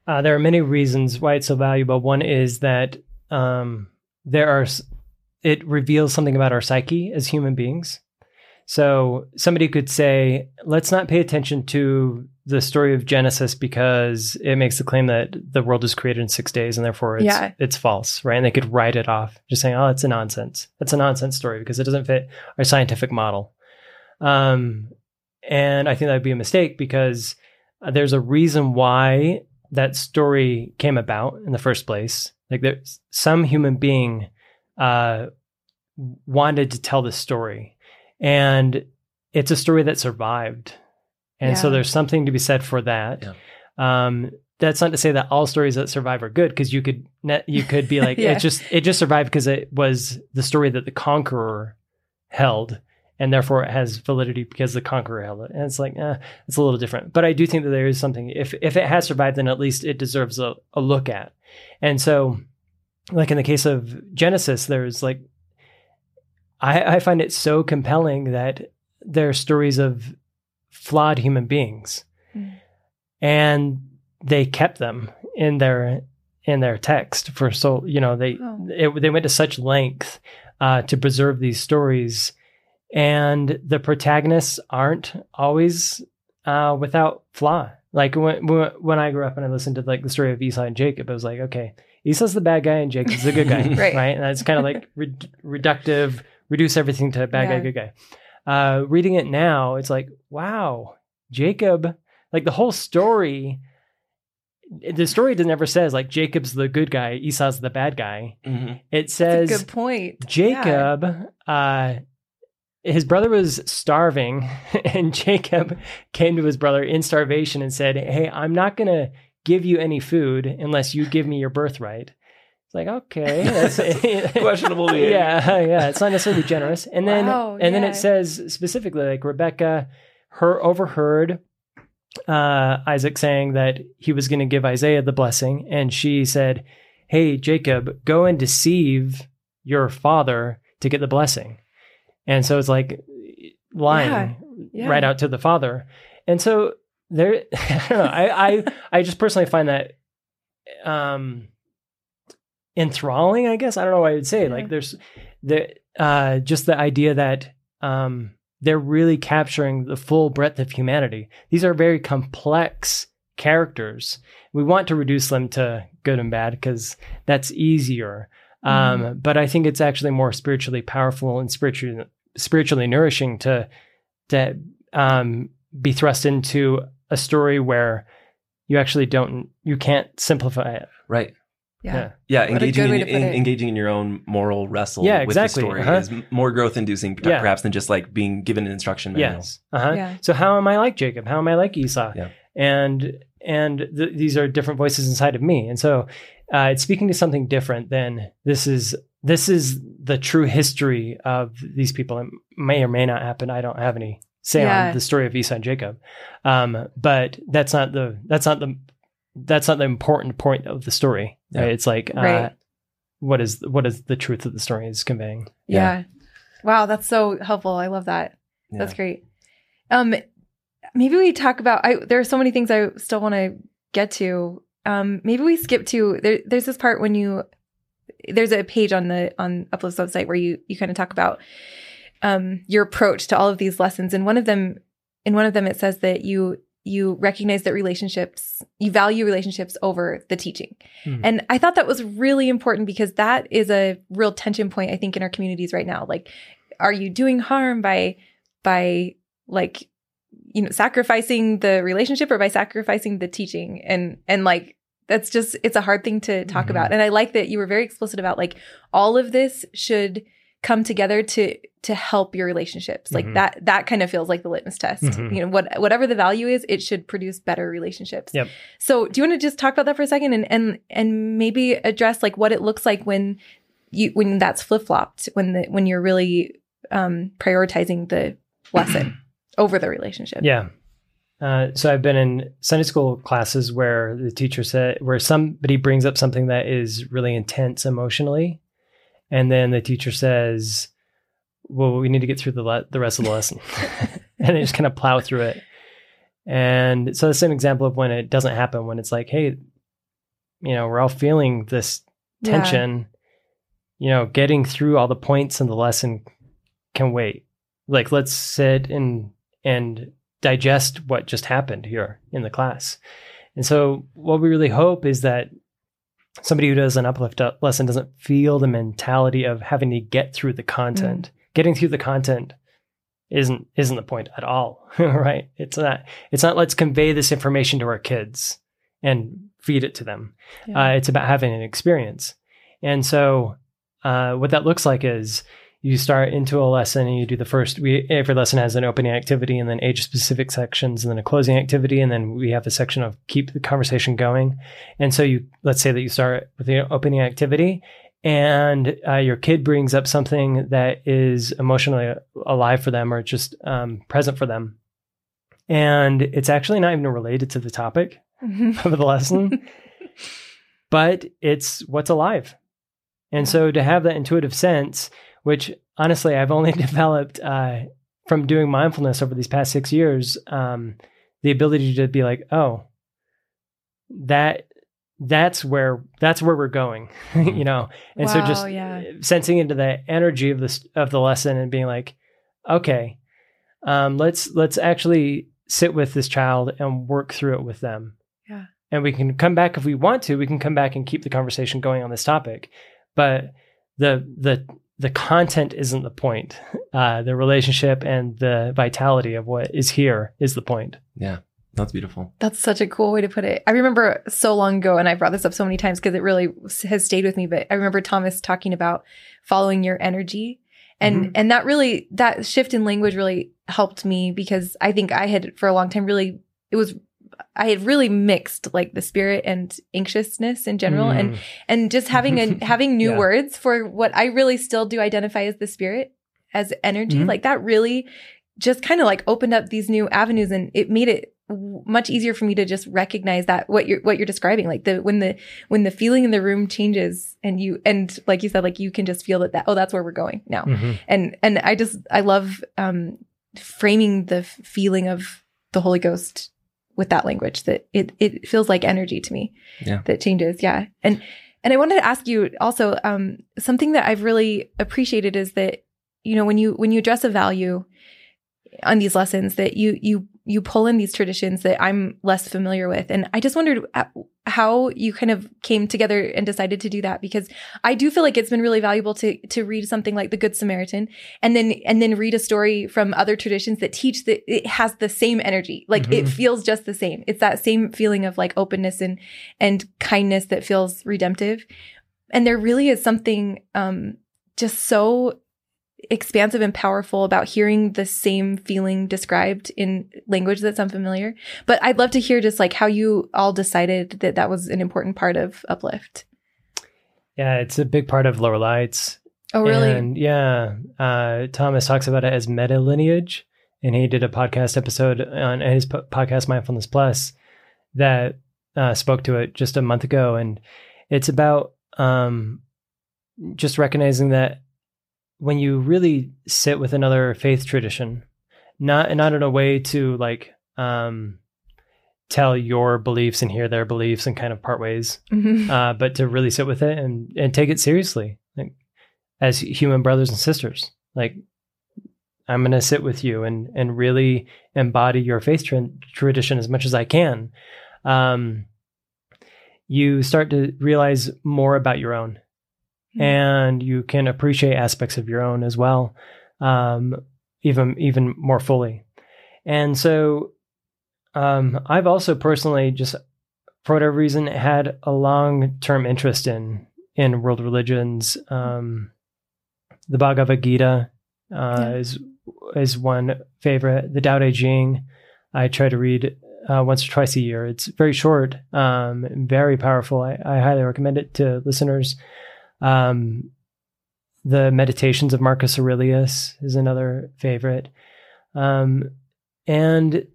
Uh, there are many reasons why it's so valuable. One is that um, there are, it reveals something about our psyche as human beings. So somebody could say, let's not pay attention to the story of Genesis because it makes the claim that the world is created in six days and therefore it's, yeah. it's false, right? And they could write it off just saying, oh, it's a nonsense. That's a nonsense story because it doesn't fit our scientific model. Um, and I think that'd be a mistake because there's a reason why that story came about in the first place. Like there's some human being uh, wanted to tell this story. And it's a story that survived. And yeah. so there's something to be said for that. Yeah. Um, that's not to say that all stories that survive are good, because you could ne- you could be like, yeah. it just it just survived because it was the story that the conqueror held, and therefore it has validity because the conqueror held it. And it's like, eh, it's a little different. But I do think that there is something, if if it has survived, then at least it deserves a, a look at. And so, like in the case of Genesis, there's like, I, I find it so compelling that there are stories of flawed human beings, mm. and they kept them in their in their text for so you know they oh. it, they went to such length uh, to preserve these stories, and the protagonists aren't always uh, without flaw. Like when when I grew up and I listened to like the story of Esau and Jacob, I was like, okay, Esau's the bad guy and Jacob's the good guy, right. right? And that's kind of like re- reductive. Reduce everything to bad yeah. guy, good guy. Uh, reading it now, it's like, wow, Jacob, like the whole story, the story never says like Jacob's the good guy, Esau's the bad guy. Mm-hmm. It says, that's a good point. Jacob, yeah. uh, his brother was starving and Jacob came to his brother in starvation and said, hey, I'm not going to give you any food unless you give me your birthright. It's like, okay, that's questionable behavior. Yeah, yeah, it's not necessarily generous. And then, wow, and yeah. then it says specifically, like Rebecca, her overheard uh, Isaac saying that he was going to give Isaiah the blessing, and she said, "Hey, Jacob, go and deceive your father to get the blessing." And so it's like lying yeah, yeah. right out to the father. And so there, I don't know. I, I, I just personally find that. Um, enthralling, I guess. I don't know why I would say yeah. like there's the, uh, just the idea that, um, they're really capturing the full breadth of humanity. These are very complex characters. We want to reduce them to good and bad because that's easier. Mm-hmm. Um, but I think it's actually more spiritually powerful and spiritually spiritually nourishing to to um, be thrust into a story where you actually don't, you can't simplify it. Right. Yeah. Yeah. yeah engaging in, in, engaging in your own moral wrestle yeah, exactly. with the story uh-huh. is more growth inducing yeah. perhaps than just like being given an instruction manual. Yes. Uh-huh. Yeah. So how am I like Jacob? How am I like Esau? Yeah. And, and th- these are different voices inside of me. And so uh, it's speaking to something different than this is, this is the true history of these people. It may or may not happen. I don't have any say yeah. on the story of Esau and Jacob. Um, but that's not the, that's not the, that's not the important point of the story. Right? Yeah. It's like, uh, right. what is, what is the truth of the story is conveying? Yeah. yeah. Wow. That's so helpful. I love that. Yeah. That's great. Um, maybe we talk about, I, there are so many things I still want to get to. Um, maybe we skip to, there, there's this part when you, there's a page on the, on Uplift's website where you, you kind of talk about, um, your approach to all of these lessons. And one of them, in one of them, it says that you, you recognize that relationships, you value relationships over the teaching. Mm. And I thought that was really important because that is a real tension point, I think, in our communities right now. Like, are you doing harm by, by like, you know, sacrificing the relationship or by sacrificing the teaching? And, and like, that's just, it's a hard thing to talk mm-hmm. about. And I like that you were very explicit about like, all of this should come together to, to help your relationships. Like mm-hmm. that, that kind of feels like the litmus test, mm-hmm. you know, what, whatever the value is, it should produce better relationships. Yep. So do you want to just talk about that for a second and, and, and maybe address like what it looks like when you, when that's flip-flopped, when the, when you're really um, prioritizing the lesson over the relationship? Yeah. Uh, so I've been in Sunday school classes where the teacher said, where somebody brings up something that is really intense emotionally. And then the teacher says, well, we need to get through the le- the rest of the lesson. And they just kind of plow through it. And so that's an example of when it doesn't happen, when it's like, hey, you know, we're all feeling this tension, yeah. you know, getting through all the points in the lesson can wait. Like, let's sit and and digest what just happened here in the class. And so what we really hope is that somebody who does an uplift lesson doesn't feel the mentality of having to get through the content. Mm-hmm. Getting through the content isn't isn't the point at all, right? It's not. It's not. Let's convey this information to our kids and feed it to them. Yeah. Uh, it's about having an experience. And so, uh, what that looks like is you start into a lesson and you do the first. We every lesson has an opening activity and then age specific sections and then a closing activity, and then we have a section of keep the conversation going. And so you let's say that you start with the opening activity, and uh, your kid brings up something that is emotionally alive for them or just um, present for them, and it's actually not even related to the topic mm-hmm. of the lesson, but it's what's alive. And so to have that intuitive sense, which honestly, I've only developed uh, from doing mindfulness over these past six years, um, the ability to be like, oh, that that's where that's where we're going, you know? And wow, so just yeah. sensing into the energy of this of the lesson and being like, okay, um, let's let's actually sit with this child and work through it with them. Yeah. And we can come back if we want to, we can come back and keep the conversation going on this topic. But the the the content isn't the point. Uh, the relationship and the vitality of what is here is the point. Yeah, that's beautiful. That's such a cool way to put it. I remember so long ago, and I brought this up so many times because it really has stayed with me, but I remember Thomas talking about following your energy. And mm-hmm. and that really, that shift in language really helped me because I think I had for a long time really, it was I had really mixed like the spirit and anxiousness in general mm. and, and just having a, having new yeah. words for what I really still do identify as the spirit, as energy, mm-hmm. like that really just kind of like opened up these new avenues, and it made it w- much easier for me to just recognize that what you're, what you're describing, like the, when the, when the feeling in the room changes and you, and like you said, like you can just feel that, that, oh, that's where we're going now. Mm-hmm. And, and I just, I love um, framing the f- feeling of the Holy Ghost with that language, that it it feels like energy to me yeah. that changes. Yeah. And, and I wanted to ask you also, um, something that I've really appreciated is that, you know, when you, when you address a value, on these lessons that you you you pull in these traditions that I'm less familiar with. And I just wondered how you kind of came together and decided to do that, because I do feel like it's been really valuable to to read something like the Good Samaritan and then and then read a story from other traditions that teach that it has the same energy. Like mm-hmm. it feels just the same. It's that same feeling of like openness and and kindness that feels redemptive. And there really is something um, just so expansive and powerful about hearing the same feeling described in language that's unfamiliar. But I'd love to hear just like how you all decided that that was an important part of Uplift. Yeah, it's a big part of Lower Lights. Oh, really? And yeah. Uh, Thomas talks about it as meta lineage. And he did a podcast episode on his po- podcast, Mindfulness Plus, that uh, spoke to it just a month ago. And it's about um, just recognizing that when you really sit with another faith tradition, not not in a way to like um, tell your beliefs and hear their beliefs and kind of part ways, mm-hmm. uh, but to really sit with it and, and take it seriously, like as human brothers and sisters. Like I'm going to sit with you and and really embody your faith tra- tradition as much as I can. Um, you start to realize more about your own. And you can appreciate aspects of your own as well, um, even even more fully. And so um, I've also personally just, for whatever reason, had a long-term interest in in world religions. Um, the Bhagavad Gita uh, yeah. is is one favorite. The Tao Te Ching, I try to read uh, once or twice a year. It's very short, um, very powerful. I, I highly recommend it to listeners. Um, the Meditations of Marcus Aurelius is another favorite. Um, and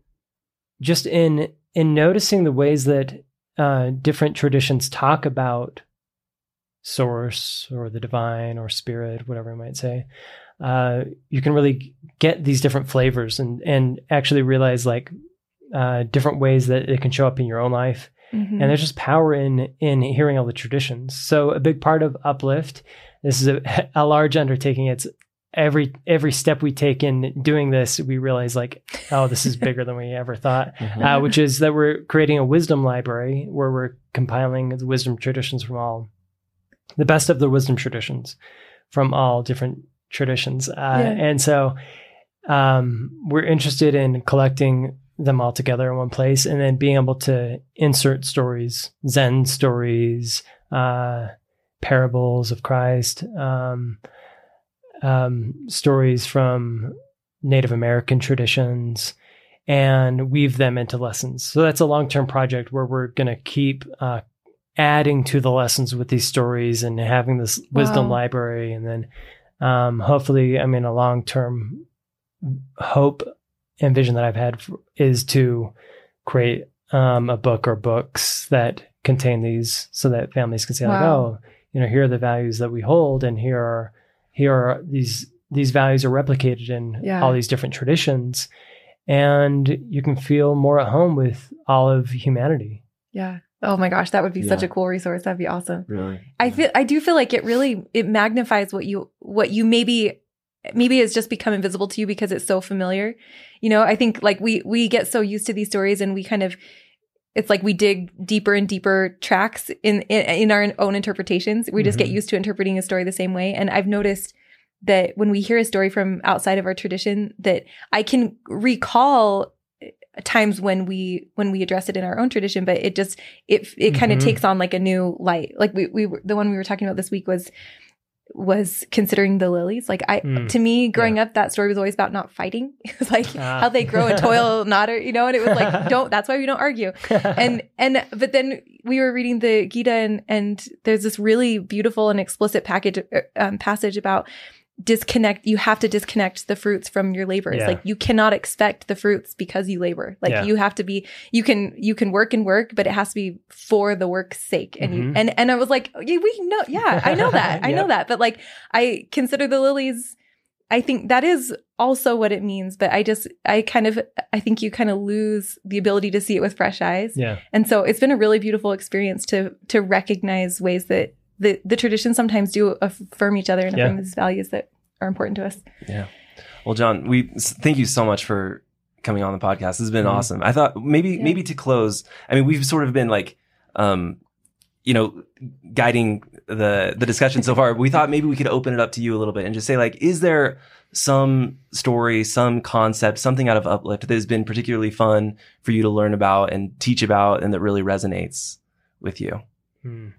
just in, in noticing the ways that, uh, different traditions talk about source or the divine or spirit, whatever I might say, uh, you can really get these different flavors and, and actually realize like, uh, different ways that it can show up in your own life. Mm-hmm. And there's just power in in hearing all the traditions. So a big part of Uplift, this is a, a large undertaking. It's every every step we take in doing this, we realize like, oh, this is bigger than we ever thought, mm-hmm. uh, which is that we're creating a wisdom library where we're compiling the wisdom traditions from all, the best of the wisdom traditions from all different traditions. Uh, yeah. And so um, we're interested in collecting them all together in one place and then being able to insert stories, Zen stories, uh, parables of Christ, um, um, stories from Native American traditions, and weave them into lessons. So that's a long-term project where we're going to keep uh, adding to the lessons with these stories and having this wow. wisdom library. And then um, hopefully, I mean, a long-term hope and vision that I've had for, is to create um, a book or books that contain these so that families can say, wow. like, oh, you know, here are the values that we hold, and here are here are these these values are replicated in yeah. all these different traditions, and you can feel more at home with all of humanity. Yeah. Oh my gosh, that would be yeah. such a cool resource. That'd be awesome. Really. I yeah. feel I do feel like it really it magnifies what you what you maybe Maybe it's just become invisible to you because it's so familiar. You know, I think like we we get so used to these stories, and we kind of, it's like we dig deeper and deeper tracks in in, in our own interpretations. We mm-hmm. just get used to interpreting a story the same way. And I've noticed that when we hear a story from outside of our tradition, that I can recall times when we when we address it in our own tradition, but it just it it kind of mm-hmm. takes on like a new light. Like we we the one we were talking about this week was. was considering the lilies. Like I, mm, to me growing yeah. up, that story was always about not fighting. It was like ah. how they grow and toil, not, you know, and it was like, don't, that's why we don't argue. And, and, but then we were reading the Gita, and, and there's this really beautiful and explicit package, um, passage about disconnect. You have to disconnect the fruits from your labors. Yeah. Like you cannot expect the fruits because you labor. Like yeah. you have to be, you can, you can work and work, but it has to be for the work's sake. And mm-hmm. you, and, and I was like, yeah, we know. Yeah, I know that. I yep. know that. But like, I consider the lilies, I think that is also what it means. But I just, I kind of, I think you kind of lose the ability to see it with fresh eyes. Yeah. And so it's been a really beautiful experience to, to recognize ways that The the traditions sometimes do affirm each other and affirm yeah. these values that are important to us. Yeah. Well, Jon, we thank you so much for coming on the podcast. This has been mm-hmm. awesome. I thought maybe yeah. maybe to close, I mean, we've sort of been like, um, you know, guiding the the discussion so far. We thought maybe we could open it up to you a little bit and just say, like, is there some story, some concept, something out of Uplift that has been particularly fun for you to learn about and teach about and that really resonates with you? Hmm.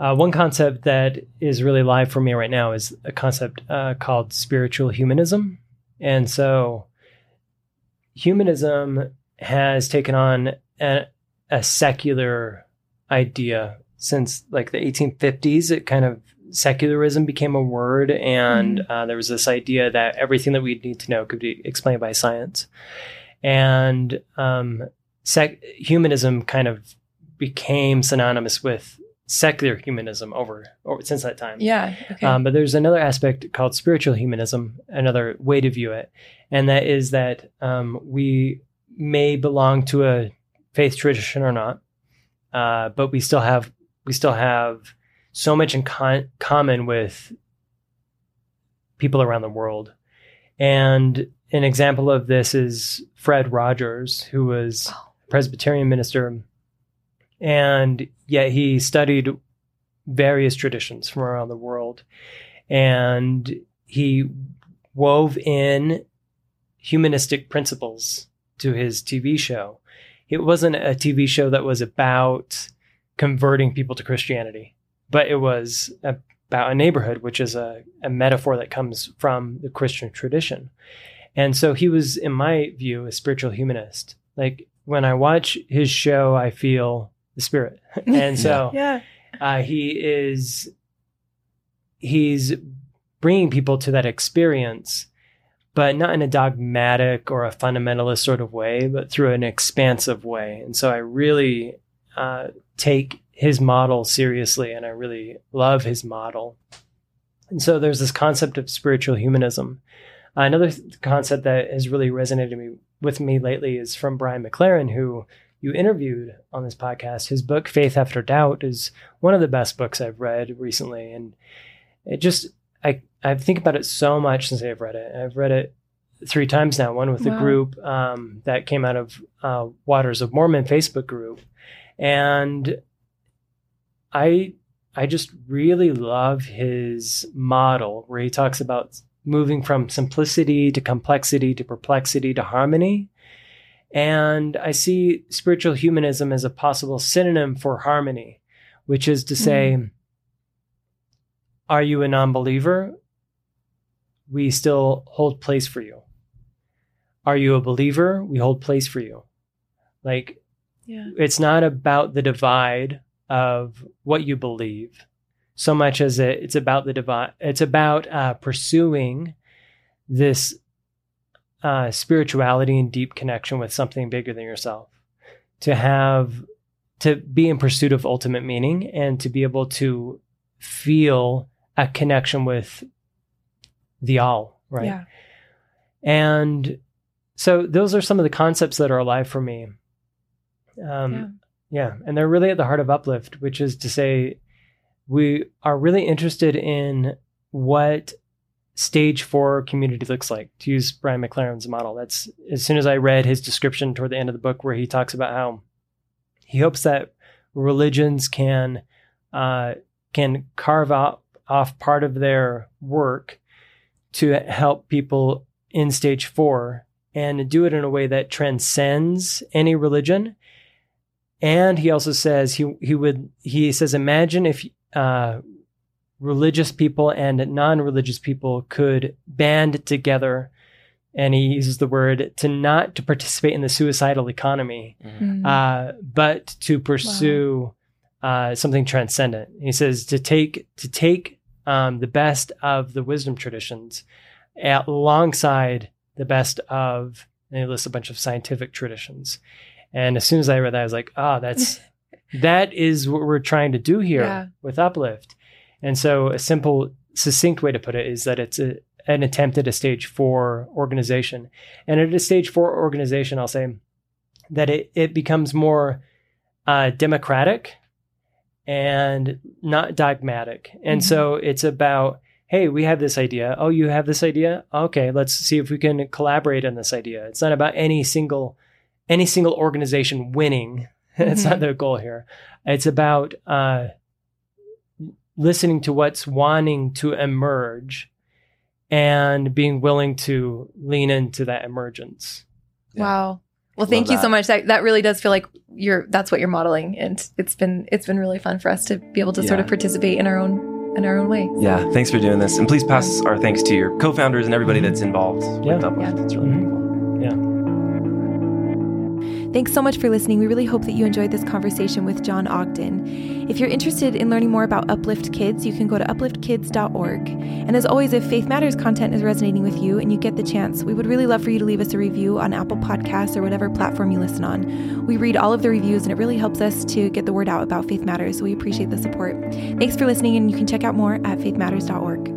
Uh, one concept that is really live for me right now is a concept uh, called spiritual humanism. And so humanism has taken on a, a secular idea since like the eighteen fifties. It kind of secularism became a word, and mm-hmm. uh, there was this idea that everything that we need to know could be explained by science. And um, sec- humanism kind of became synonymous with secular humanism over, over since that time. Yeah. Okay. Um, but there's another aspect called spiritual humanism, another way to view it. And that is that um, we may belong to a faith tradition or not, uh, but we still have, we still have so much in con- common with people around the world. And an example of this is Fred Rogers, who was a Presbyterian minister, and yet he studied various traditions from around the world, and he wove in humanistic principles to his T V show. It wasn't a T V show that was about converting people to Christianity, but it was about a neighborhood, which is a, a metaphor that comes from the Christian tradition. And so he was, in my view, a spiritual humanist. Like, when I watch his show, I feel the spirit. And so yeah. uh, he is, he's bringing people to that experience, but not in a dogmatic or a fundamentalist sort of way, but through an expansive way. And so I really uh, take his model seriously, and I really love his model. And so there's this concept of spiritual humanism. Uh, another th- concept that has really resonated me, with me lately is from Brian McLaren, who you interviewed on this podcast. His book, Faith After Doubt, is one of the best books I've read recently. And it just, I, I think about it so much since I've read it. I've read it three times now, one with wow. a group um, that came out of uh, Waters of Mormon Facebook group. And I, I just really love his model where he talks about moving from simplicity to complexity to perplexity to harmony. And I see spiritual humanism as a possible synonym for harmony, which is to say, mm-hmm. are you a non-believer? We still hold place for you. Are you a believer? We hold place for you. Like, yeah. it's not about the divide of what you believe so much as it, it's about the divide. It's about uh, pursuing this Uh, spirituality and deep connection with something bigger than yourself, to have, to be in pursuit of ultimate meaning, and to be able to feel a connection with the all, right? Yeah. And so those are some of the concepts that are alive for me. Um, yeah. yeah. And they're really at the heart of Uplift, which is to say, we are really interested in what stage four community looks like, to use Brian McLaren's model. That's as soon as I read his description toward the end of the book, where he talks about how he hopes that religions can uh, can carve out off part of their work to help people in stage four, and do it in a way that transcends any religion. And he also says he he would he says imagine if uh, religious people and non-religious people could band together, and he uses the word to not to participate in the suicidal economy, mm-hmm. uh, but to pursue wow. uh, something transcendent. And he says to take to take um, the best of the wisdom traditions at, alongside the best of, and he lists a bunch of scientific traditions. And as soon as I read that, I was like, oh, that's that is what we're trying to do here yeah. with Uplift. And so a simple, succinct way to put it is that it's a, an attempt at a stage four organization. And at a stage four organization, I'll say that it, it becomes more uh, democratic and not dogmatic. And mm-hmm. so it's about, hey, we have this idea. Oh, you have this idea? Okay, let's see if we can collaborate on this idea. It's not about any single any single organization winning. It's mm-hmm. not their goal here. It's about uh, listening to what's wanting to emerge and being willing to lean into that emergence. Yeah. Wow. Well, thank you so much. That that really does feel like you're that's what you're modeling, and it's been it's been really fun for us to be able to yeah. sort of participate in our own in our own way. So. Yeah, thanks for doing this, and please pass our thanks to your co-founders and everybody that's involved yeah. with Uplift. Yeah. It's really mm-hmm. cool. Yeah. Thanks so much for listening. We really hope that you enjoyed this conversation with Jon Ogden. If you're interested in learning more about Uplift Kids, you can go to uplift kids dot org. And as always, if Faith Matters content is resonating with you and you get the chance, we would really love for you to leave us a review on Apple Podcasts or whatever platform you listen on. We read all of the reviews, and it really helps us to get the word out about Faith Matters. We appreciate the support. Thanks for listening, and you can check out more at faith matters dot org.